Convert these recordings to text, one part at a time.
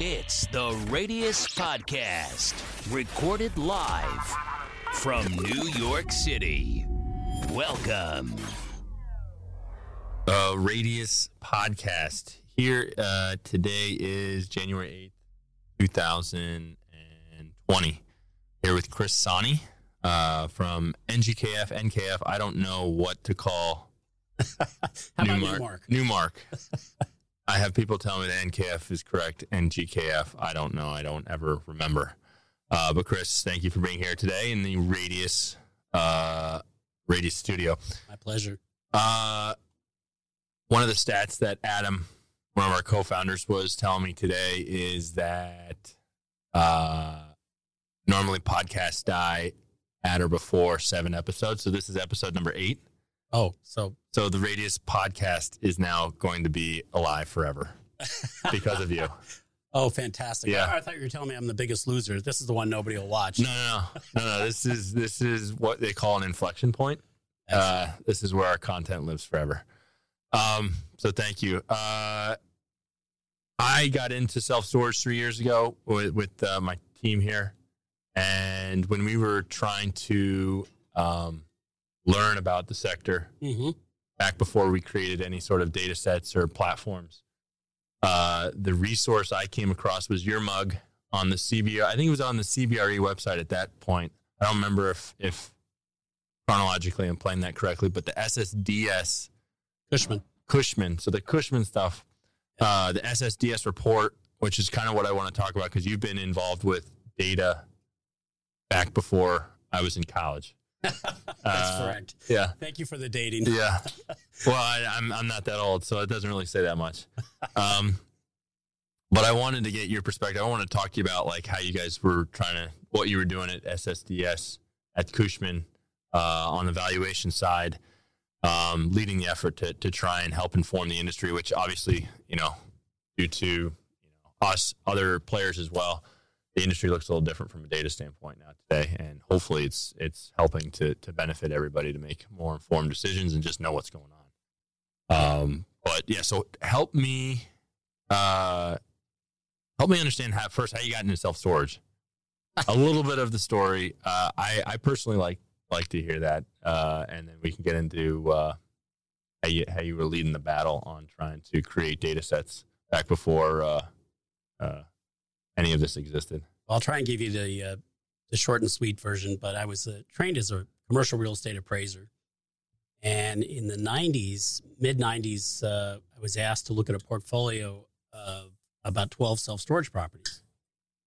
It's the Radius Podcast, recorded live from New York City. Welcome. The Radius Podcast. Here today is January 8th, 2020. Here with Chris Sonne from NGKF, NKF. I don't know what to call. How about Newmark? Newmark. I have people tell me that NKF is correct and GKF, I don't know. I don't ever remember. But Chris, thank you for being here today in the Radius studio. My pleasure. One of the stats that Adam, one of our co-founders, was telling me today is that normally podcasts die at or before 7 episodes. So this is episode number 8. Oh, so the Radius Podcast is now going to be alive forever because of you. Oh, fantastic! Yeah. I thought you were telling me I'm the biggest loser. This is the one nobody will watch. No. This is what they call an inflection point. This is where our content lives forever. So thank you. I got into self-storage 3 years ago with my team here, and when we were trying to learn about the sector back before we created any sort of data sets or platforms. The resource I came across was your mug on the CBRE. I think it was on the CBRE website at that point. I don't remember if chronologically I'm playing that correctly, but the SSDS. Cushman. So the Cushman stuff, the SSDS report, which is kind of what I want to talk about because you've been involved with data back before I was in college. That's correct. Yeah. Thank you for the dating. Yeah. Well, I'm not that old, so it doesn't really say that much. But I wanted to get your perspective. I want to talk to you about like how you guys were what you were doing at SSDS at Cushman on the valuation side, leading the effort to try and help inform the industry, which obviously, due to us, other players as well. The industry looks a little different from a data standpoint now today, and hopefully it's helping to benefit everybody to make more informed decisions and just know what's going on. But yeah, so help me understand how you got into self-storage. A little bit of the story. I personally like to hear that, and then we can get into how you were leading the battle on trying to create data sets back before any of this existed. I'll try and give you the short and sweet version, but I was trained as a commercial real estate appraiser. And in the 90s, mid-90s, I was asked to look at a portfolio of about 12 self-storage properties.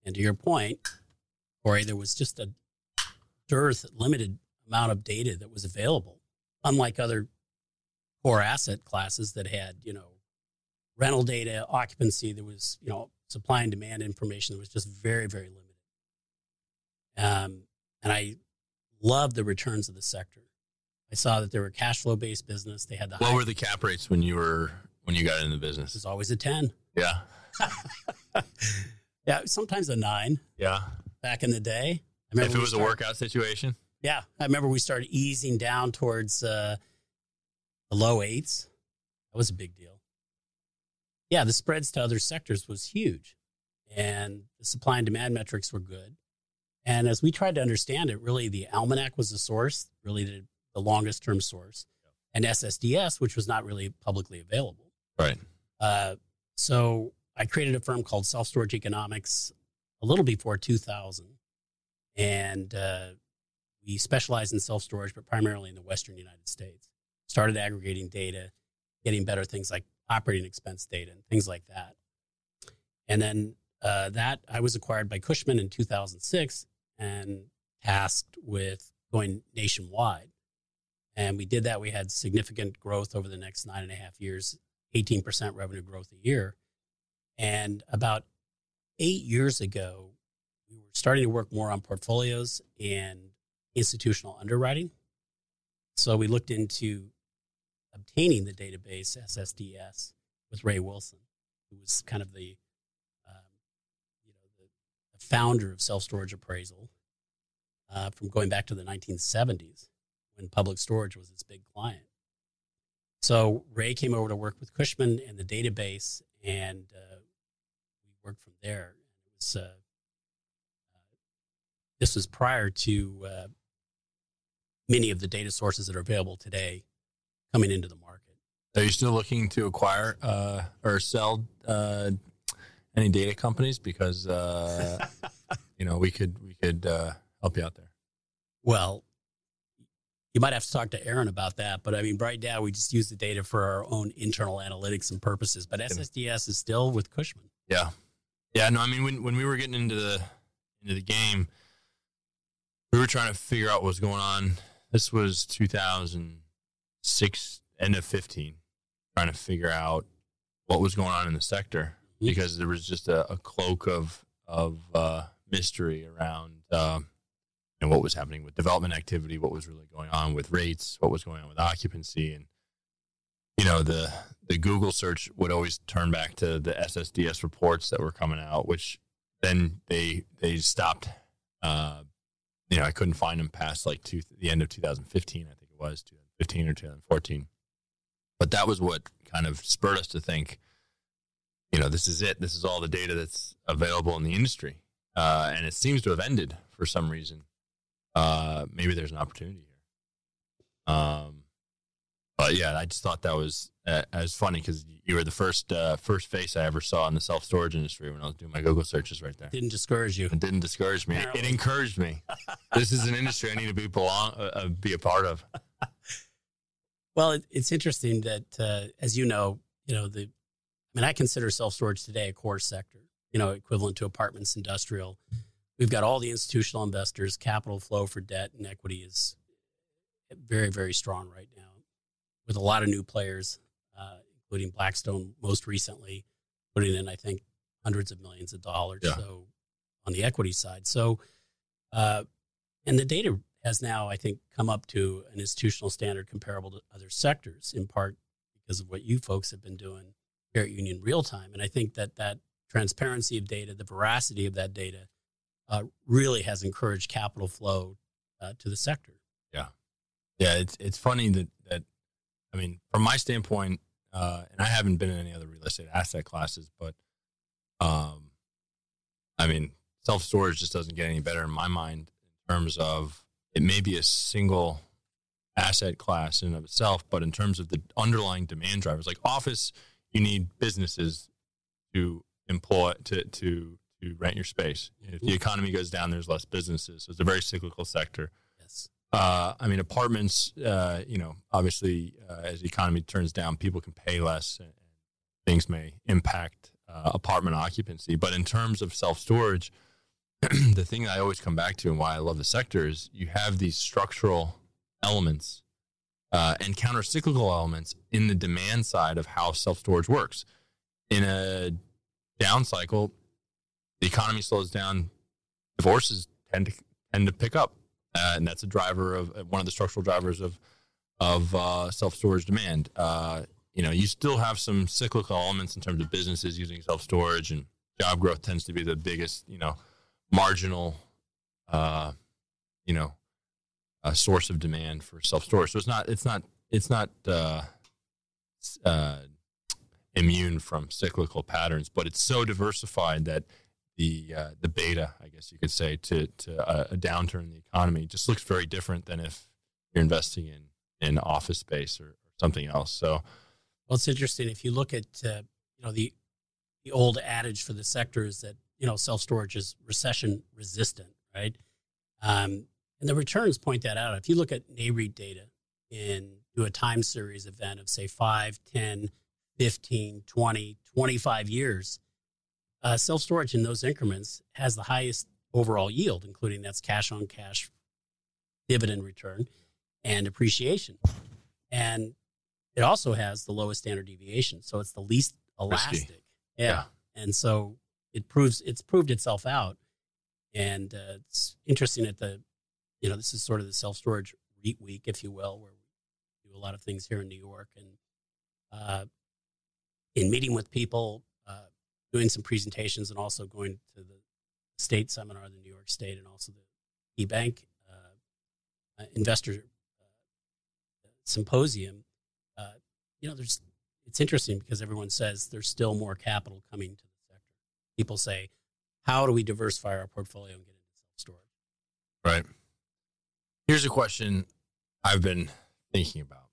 And to your point, Corey, there was just a limited amount of data that was available, unlike other core asset classes that had, rental data, occupancy. There was, supply and demand information that was just very, very limited. And I loved the returns of the sector. I saw that they were cash flow based business. They had what were the cap rates when you got into the business? It was always a 10. Yeah. Yeah. Sometimes a 9. Yeah. Back in the day. I remember if it was a workout situation. Yeah. I remember we started easing down towards the low 8s. That was a big deal. Yeah, the spreads to other sectors was huge, and the supply and demand metrics were good. And as we tried to understand it, really the Almanac was the source, really the longest-term source, and SSDS, which was not really publicly available. Right. So I created a firm called Self-Storage Economics a little before 2000, and we specialized in self-storage, but primarily in the Western United States. Started aggregating data, getting better things like operating expense data and things like that. And then I was acquired by Cushman in 2006 and tasked with going nationwide. And we did that. We had significant growth over the next 9.5 years, 18% revenue growth a year. And about 8 years ago, we were starting to work more on portfolios and institutional underwriting. So we looked into obtaining the database SSDS with Ray Wilson, who was kind of the the founder of self-storage appraisal from going back to the 1970s when Public Storage was its big client. So Ray came over to work with Cushman and the database, and work from there. And it was this was prior to many of the data sources that are available today coming into the market. Are you still looking to acquire or sell any data companies? Because you know, we could help you out there. Well, you might have to talk to Aaron about that, but I mean, right now we just use the data for our own internal analytics and purposes. But SSDS is still with Cushman. Yeah. No, I mean, when we were getting into the game, we were trying to figure out what was going on. This was 2006, end of 15, trying to figure out what was going on in the sector because there was just a cloak of mystery around. And what was happening with development activity, what was really going on with rates, what was going on with occupancy. And, you know, the Google search would always turn back to the SSDS reports that were coming out, which then they stopped. You know, I couldn't find them past like the end of 2015, I think it was, 2015 or 2014. But that was what kind of spurred us to think, you know, this is it. This is all the data that's available in the industry. And it seems to have ended for some reason. Maybe there's an opportunity here. But yeah, I just thought that was as funny because you were the first face I ever saw in the self-storage industry when I was doing my Google searches right there. Didn't discourage you. It didn't discourage me. It encouraged me. This is an industry I need to be a part of. Well, it's interesting that, as you know, I consider self-storage today a core sector, you know, equivalent to apartments, industrial. We've got all the institutional investors. Capital flow for debt and equity is very, very strong right now with a lot of new players, including Blackstone most recently, putting in, I think, hundreds of millions of dollars So on the equity side. So, and the data has now, I think, come up to an institutional standard comparable to other sectors, in part because of what you folks have been doing here at Union Real Time. And I think that transparency of data, the veracity of that data, really has encouraged capital flow to the sector. Yeah. It's funny that I mean, from my standpoint, and I haven't been in any other real estate asset classes, but I mean, self-storage just doesn't get any better in my mind in terms of it may be a single asset class in and of itself, but in terms of the underlying demand drivers, like office, you need businesses to employ to rent your space. If the economy goes down, there's less businesses. So it's a very cyclical sector. Yes. I mean, apartments, you know, obviously as the economy turns down, people can pay less and things may impact apartment occupancy. But in terms of self-storage, the thing I always come back to and why I love the sector is you have these structural elements and counter-cyclical elements in the demand side of how self-storage works. In a down cycle, the economy slows down, divorces tend to pick up, and that's a driver of one of the structural drivers of self-storage demand. You know, you still have some cyclical elements in terms of businesses using self-storage, and job growth tends to be the biggest, you know, marginal, you know, source of demand for self-storage. So it's not immune from cyclical patterns, but it's so diversified that the beta, I guess you could say, to a downturn in the economy just looks very different than if you're investing in office space or something else. So, well, it's interesting if you look at you know, the old adage for the sector is that, you know, self-storage is recession resistant, right? And the returns point that out. If you look at NAIRED data and do a time series event of say 5, 10, 15, 20, 25 years, self-storage in those increments has the highest overall yield, including that's cash on cash dividend return and appreciation. And it also has the lowest standard deviation. So it's the least elastic. Yeah. And so it's proved itself out. And it's interesting at you know, this is sort of the self-storage REIT week, if you will, where we do a lot of things here in New York. And in meeting with people, doing some presentations and also going to the state seminar in New York State and also the KeyBank investor symposium, you know, it's interesting because everyone says there's still more capital coming to the sector. people say, how do we diversify our portfolio and get into self-storage? Right. Here's a question I've been thinking about.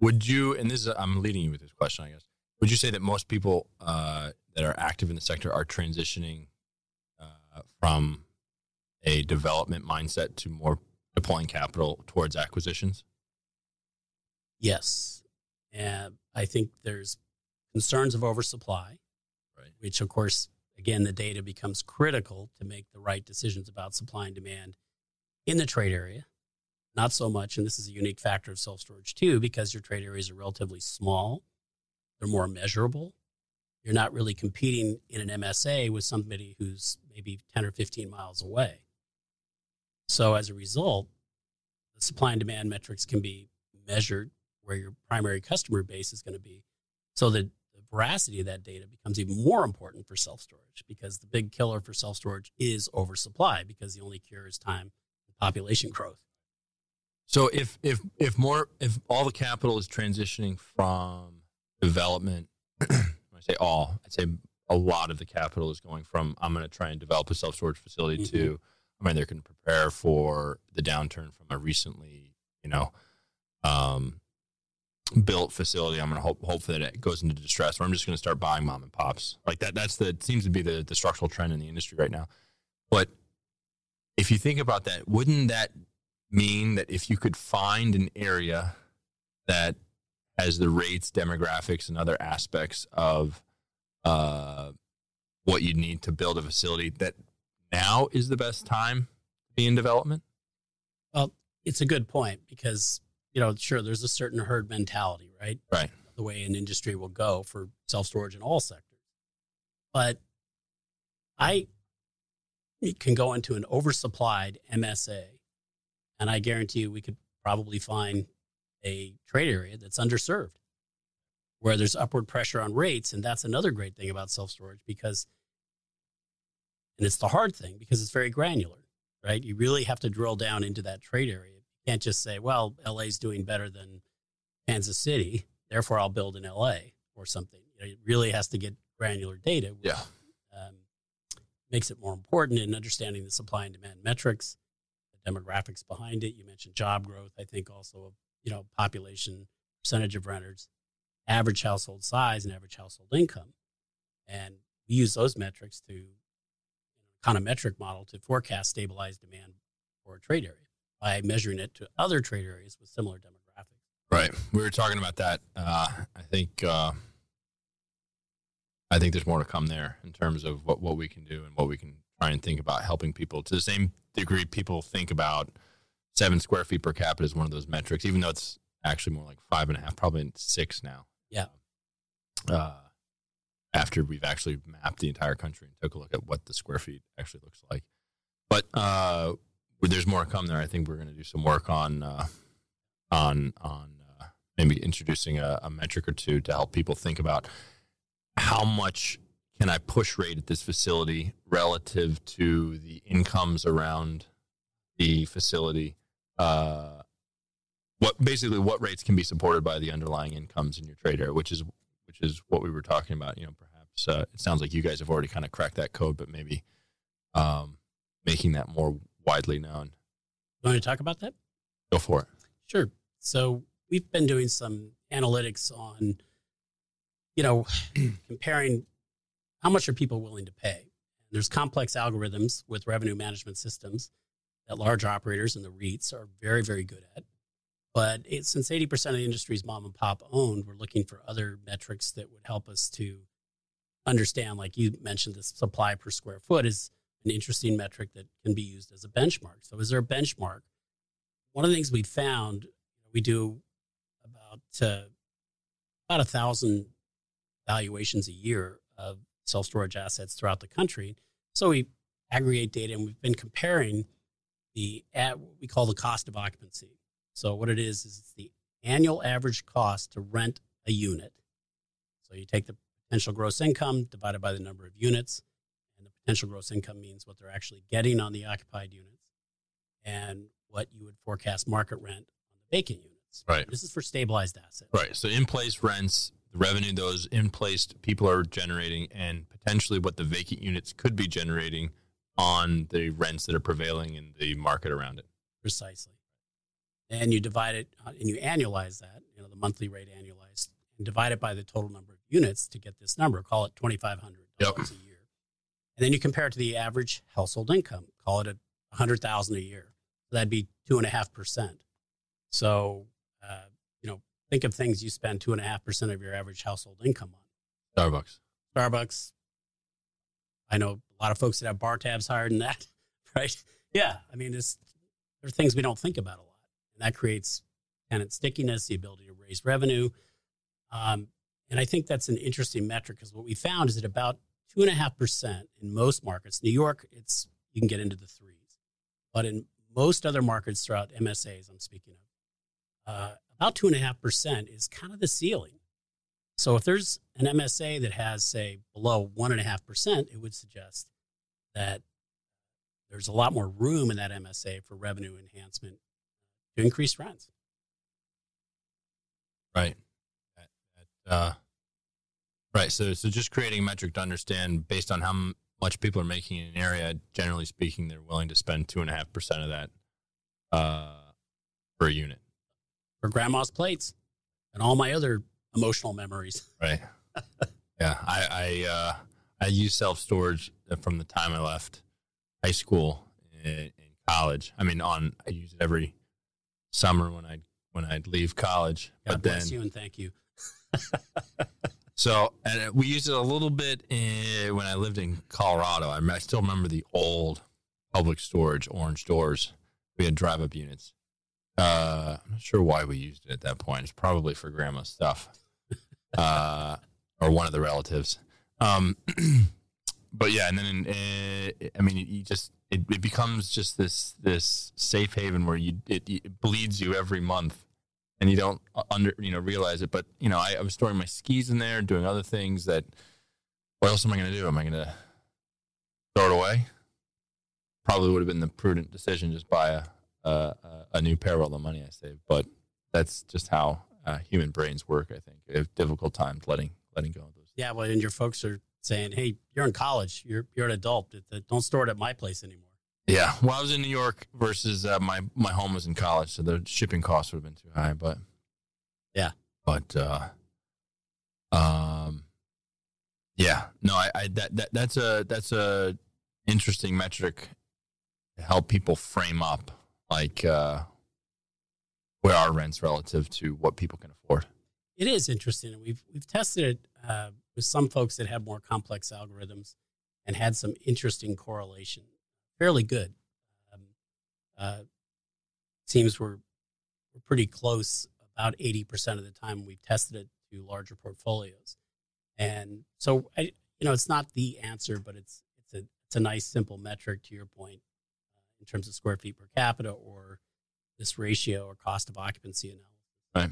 Would you, and this is, I'm leading you with this question, I guess. Would you say that most people that are active in the sector are transitioning from a development mindset to more deploying capital towards acquisitions? Yes. And I think there's concerns of oversupply, right, which, of course, again, the data becomes critical to make the right decisions about supply and demand in the trade area. Not so much, and this is a unique factor of self-storage too, because your trade areas are relatively small. They're more measurable. You're not really competing in an MSA with somebody who's maybe 10 or 15 miles away. So as a result, the supply and demand metrics can be measured where your primary customer base is going to be. So the veracity of that data becomes even more important for self-storage, because the big killer for self-storage is oversupply, because the only cure is time and population growth. So if all the capital is transitioning from development, when I say all, I'd say a lot of the capital is going from, I'm going to try and develop a self-storage facility mm-hmm. to, I'm either going to prepare for the downturn from a recently, built facility. I'm going to hope that it goes into distress, or I'm just going to start buying mom and pops. Like that seems to be the structural trend in the industry right now. But if you think about that, wouldn't that mean that if you could find an area that has the rates, demographics, and other aspects of what you need to build a facility, that now is the best time to be in development? Well, it's a good point, because, sure, there's a certain herd mentality, right? Right. The way an industry will go for self-storage in all sectors. But I can go into an oversupplied MSA, and I guarantee you we could probably find a trade area that's underserved, where there's upward pressure on rates. And that's another great thing about self-storage, because, and it's the hard thing, because it's very granular, right? You really have to drill down into that trade area. You can't just say, well, LA's doing better than Kansas City, therefore I'll build in LA or something. It really has to get granular data, which makes it more important in understanding the supply and demand metrics, the demographics behind it. You mentioned job growth, I think also, population, percentage of renters, average household size, and average household income. And we use those metrics to econometric model to forecast stabilized demand for a trade area by measuring it to other trade areas with similar demographics. Right. We were talking about that. I think there's more to come there in terms of what we can do and what we can try and think about helping people. To the same degree people think about 7 square feet per capita is one of those metrics, even though it's actually more like 5.5, probably 6 now. Yeah. After we've actually mapped the entire country and took a look at what the square feet actually looks like. But there's more to come there. I think we're going to do some work on maybe introducing a metric or two to help people think about how much can I push rate at this facility relative to the incomes around the facility. What rates can be supported by the underlying incomes in your trade area, which is what we were talking about. Perhaps it sounds like you guys have already kind of cracked that code, but maybe making that more widely known. You want to talk about that? Go for it. Sure. So we've been doing some analytics on, comparing how much are people willing to pay. There's complex algorithms with revenue management systems that large operators and the REITs are very, very good at. But since 80% of the industry is mom and pop owned, we're looking for other metrics that would help us to understand, like you mentioned, the supply per square foot is an interesting metric that can be used as a benchmark. So is there a benchmark? One of the things we found, we do about 1,000 valuations a year of self-storage assets throughout the country. So we aggregate data, and we've been comparing what we call the cost of occupancy. So what it is it's the annual average cost to rent a unit. So you take the potential gross income divided by the number of units, and the potential gross income means what they're actually getting on the occupied units and what you would forecast market rent on the vacant units. Right. This is for stabilized assets. Right. So in-place rents the revenue those in place people are generating and potentially what the vacant units could be generating on the rents that are prevailing in the market around it. Precisely. And you divide it and you annualize that, you know, the monthly rate annualized, and divide it by the total number of units to get this number, call it $2,500 a year. And then you compare it to the average household income, call it $100,000 a year. So that'd be 2.5%. So, you know, think of things you spend 2.5% of your average household income on. Starbucks. I know a lot of folks that have bar tabs higher than that, right? Yeah. I mean, there are things we don't think about a lot. And that creates tenant stickiness, the ability to raise revenue. And I think that's an interesting metric because what we found is that about 2.5% in most markets, New York, you can get into the threes, but in most other markets throughout MSAs, I'm speaking of, about 2.5% is kind of the ceiling. So if there's an MSA that has, say, below 1.5%, it would suggest that there's a lot more room in that MSA for revenue enhancement to increase rents. Right. Right. So just creating a metric to understand based on how much people are making in an area, generally speaking, they're willing to spend 2.5% of that per unit. For grandma's plates and all my other emotional memories. Right. Yeah. I used self-storage from the time I left high school and college. I mean, I used it every summer when I'd leave college. God bless you and thank you. So, and we used it a little bit when I lived in Colorado. I still remember the old Public Storage orange doors. We had drive-up units. I'm not sure why we used it at that point. It's probably for grandma's stuff. Or one of the relatives. But yeah, and then, it becomes just this safe haven where it bleeds you every month and you don't realize it. But, you know, I was storing my skis in there, doing other things that, what else am I going to do? Am I going to throw it away? Probably would have been the prudent decision, just buy a new pair with all the money I saved. But that's just how human brains work, I think. They have difficult times letting go of those. Yeah, well, and your folks are saying, hey, you're in college, you're an adult, don't store it at my place anymore. Yeah, well, I was in New York versus my home was in college, so the shipping costs would have been too high. But yeah, yeah, no, that's a interesting metric to help people frame up like where are rents relative to what people can afford. It is interesting, and we've tested it with some folks that have more complex algorithms and had some interesting correlation. Fairly good. Seems we're pretty close about 80% of the time we've tested it to larger portfolios. And so, it's not the answer, but it's a nice, simple metric to your point in terms of square feet per capita or this ratio or cost of occupancy analysis. Right.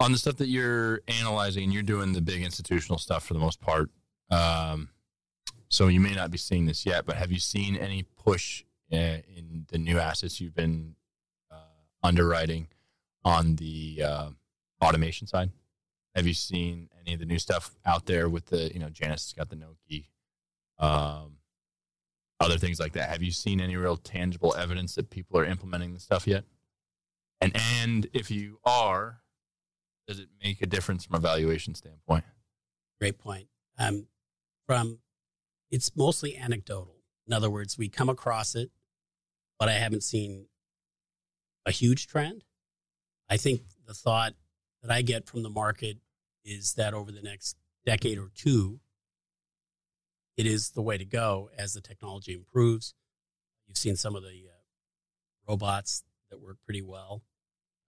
On the stuff that you're analyzing, you're doing the big institutional stuff for the most part. So you may not be seeing this yet, but have you seen any push in the new assets you've been underwriting on the automation side? Have you seen any of the new stuff out there with the, Janus has got the Nokey, other things like that? Have you seen any real tangible evidence that people are implementing the stuff yet? And if you are, does it make a difference from a valuation standpoint? Great point. It's mostly anecdotal. In other words, we come across it, but I haven't seen a huge trend. I think the thought that I get from the market is that over the next decade or two, it is the way to go as the technology improves. You've seen some of the robots that work pretty well.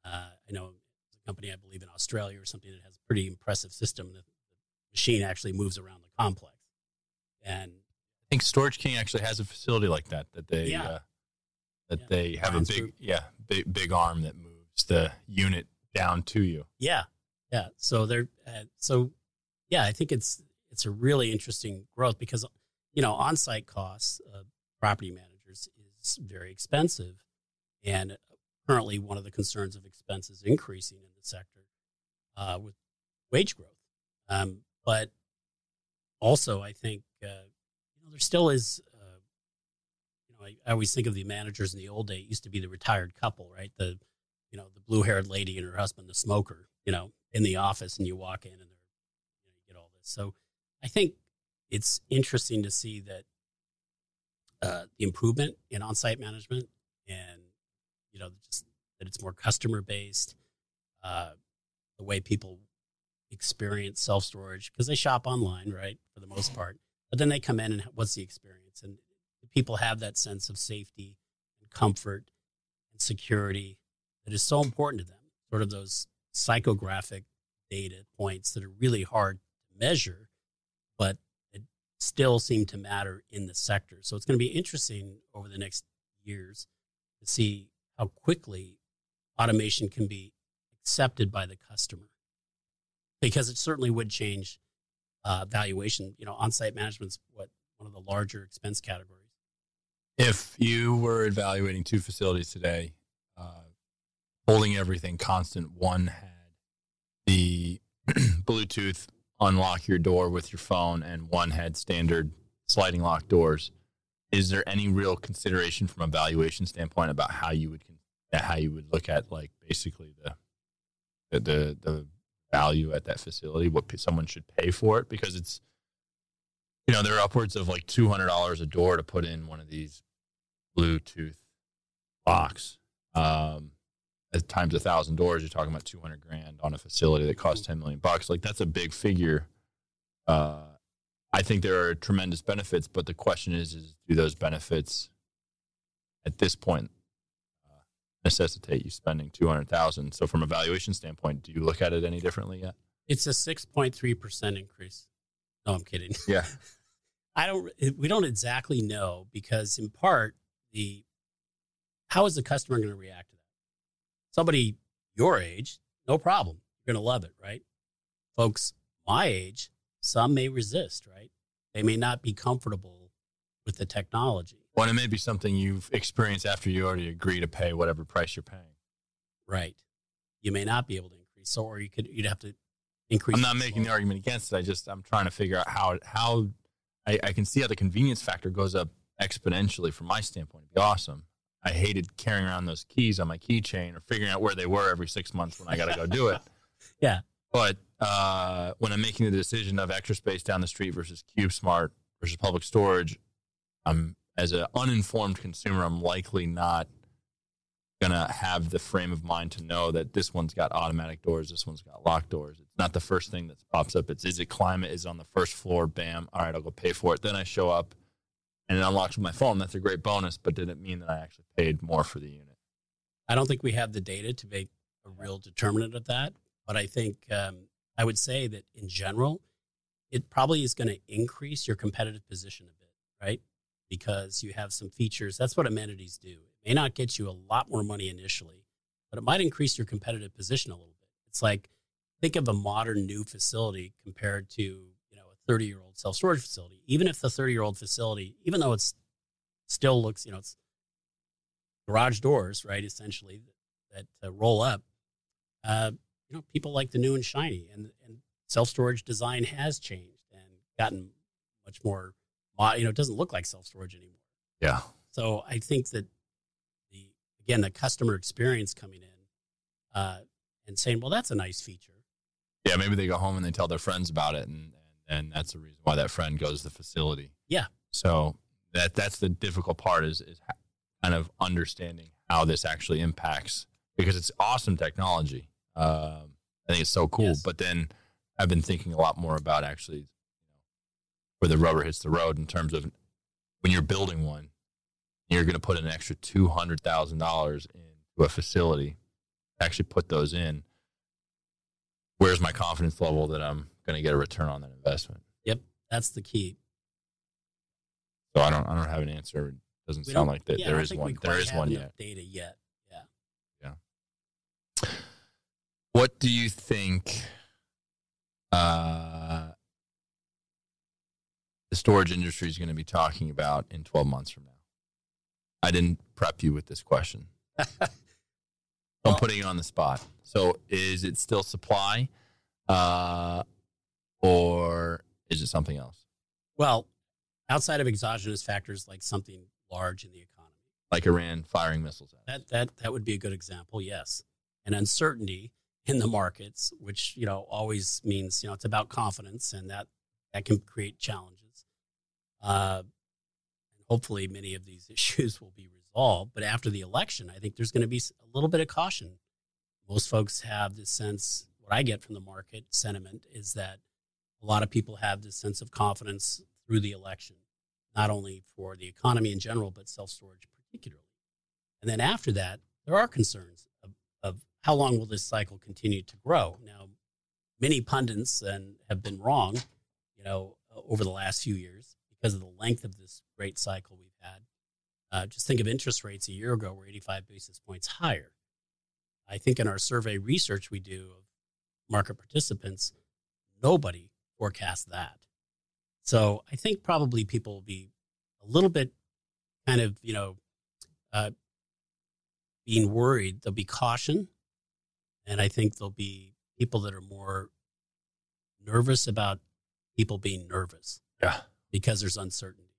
I know a company, I believe in Australia or something, that has a pretty impressive system that the machine actually moves around the complex. And I think Storage King actually has a facility like that they they have Brian's a big group. big arm that moves the unit down to you. So they're I think it's a really interesting growth because on-site costs of property managers is very expensive, and currently one of the concerns of expenses increasing in the sector with wage growth. But also, I think there still is. I always think of the managers in the old day. It used to be the retired couple, right? The, you know, the blue-haired lady and her husband, the smoker, you know, in the office, and you walk in and you get all this. So I think it's interesting to see that the improvement in on-site management, and you know, just that it's more customer-based, the way people experience self-storage, because they shop online, right, for the most part, but then they come in and what's the experience, and people have that sense of safety and comfort and security that is so important to them, sort of those psychographic data points that are really hard to measure, but it still seem to matter in the sector. So it's going to be interesting over the next years to see how quickly automation can be accepted by the customer, because it certainly would change valuation. You know, on-site management's one of the larger expense categories. If you were evaluating two facilities today, holding everything constant, one had the Bluetooth unlock your door with your phone, and one had standard sliding lock doors. Is there any real consideration from a valuation standpoint about how you would look at, like, basically the value at that facility, what someone should pay for it? Because it's, you know, they're upwards of like $200 a door to put in one of these Bluetooth locks. At times 1,000 doors, you're talking about $200,000 on a facility that costs $10 million. Like, that's a big figure. I think there are tremendous benefits, but the question is do those benefits at this point necessitate you spending $200,000? So from a valuation standpoint, do you look at it any differently yet? It's a 6.3% increase. No, I'm kidding. Yeah. We don't exactly know, because in part, how is the customer going to react to that? Somebody your age, no problem. You're going to love it, right? Folks my age, some may resist, right? They may not be comfortable with the technology. Well, it may be something you've experienced after you already agree to pay whatever price you're paying. Right. You may not be able to increase. So, or you'd have to increase. I'm not making the argument against it. I'm trying to figure out how I can see how the convenience factor goes up exponentially from my standpoint. It'd be awesome. I hated carrying around those keys on my keychain or figuring out where they were every 6 months when I got to go do it. Yeah. But when I'm making the decision of extra space down the street versus CubeSmart versus Public Storage, I'm, as an uninformed consumer, I'm likely not going to have the frame of mind to know that this one's got automatic doors, this one's got locked doors. It's not the first thing that pops up. It's, is it climate? Is it on the first floor? Bam. All right, I'll go pay for it. Then I show up and it unlocks with my phone. That's a great bonus, but did it mean that I actually paid more for the unit? I don't think we have the data to make a real determinant of that, but I think I would say that in general, it probably is going to increase your competitive position a bit, right? Because you have some features. That's what amenities do. It may not get you a lot more money initially, but it might increase your competitive position a little bit. It's like, think of a modern new facility compared to, you know, a 30-year-old self-storage facility. Even if the 30-year-old facility, even though it's still looks, you know, it's garage doors, right, essentially, that roll up, you know, people like the new and shiny. And self-storage design has changed and gotten much more, you know, it doesn't look like self-storage anymore. Yeah. So I think that the customer experience coming in and saying, well, that's a nice feature. Yeah. Maybe they go home and they tell their friends about it. And that's the reason why that friend goes to the facility. Yeah. So that's the difficult part is kind of understanding how this actually impacts, because it's awesome technology. I think it's so cool, yes. But then I've been thinking a lot more about actually where the rubber hits the road in terms of when you're building one, you're going to put an extra $200,000 into a facility, actually put those in. Where's my confidence level that I'm going to get a return on that investment? Yep. That's the key. So I don't have an answer. It doesn't sound like that. Yeah, there is one. There is one yet. Data yet. Yeah. Yeah. What do you think, the storage industry is going to be talking about in 12 months from now? I didn't prep you with this question. I'm putting you on the spot. So is it still supply? or is it something else? Well, outside of exogenous factors like something large in the economy. Like Iran firing missiles at us. That would be a good example, yes. And uncertainty in the markets, which, you know, always means, you know, it's about confidence, and that can create challenges. And hopefully many of these issues will be resolved. But after the election, I think there's going to be a little bit of caution. Most folks have this sense, what I get from the market sentiment is that a lot of people have this sense of confidence through the election, not only for the economy in general, but self-storage particularly. And then after that, there are concerns of how long will this cycle continue to grow. Now, many pundits have been wrong, you know, over the last few years because of the length of this great cycle we've had. Just think of interest rates a year ago were 85 basis points higher. I think in our survey research we do of market participants, nobody forecast that. So I think probably people will be a little bit kind of, you know, being worried. There'll be caution. And I think there'll be people that are more nervous about people being nervous. Yeah. Because there's uncertainty.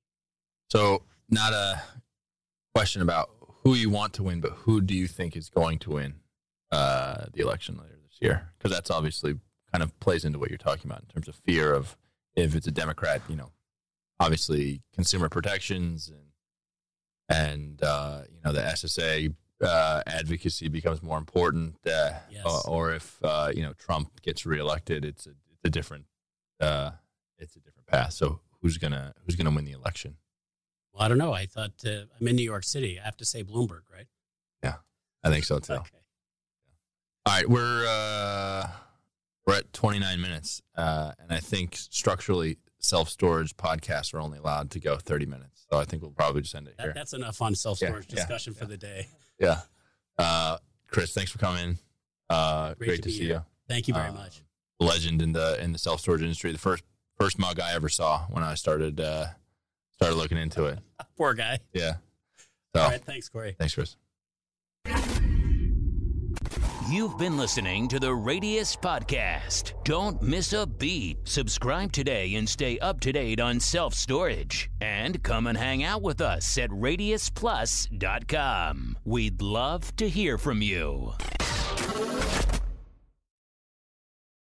So not a question about who you want to win, but who do you think is going to win the election later this year? Because that's obviously kind of plays into what you're talking about in terms of fear of if it's a Democrat, you know, obviously consumer protections and you know, the SSA advocacy becomes more important. Yes. Or if, you know, Trump gets reelected, it's a different path. So who's going to win the election? Well, I don't know. I thought I'm in New York City. I have to say Bloomberg, right? Yeah, I think so too. Okay. Yeah. All right, we're at 29 minutes, and I think structurally self-storage podcasts are only allowed to go 30 minutes. So I think we'll probably just end it here. That's enough on self-storage discussion for the day. Yeah. Chris, thanks for coming. Great to see you. Thank you very much. Legend in the self-storage industry. The first mug I ever saw when I started looking into it. Poor guy. Yeah. So, all right. Thanks, Corey. Thanks, Chris. You've been listening to the Radius Podcast. Don't miss a beat. Subscribe today and stay up to date on self-storage. And come and hang out with us at radiusplus.com. We'd love to hear from you.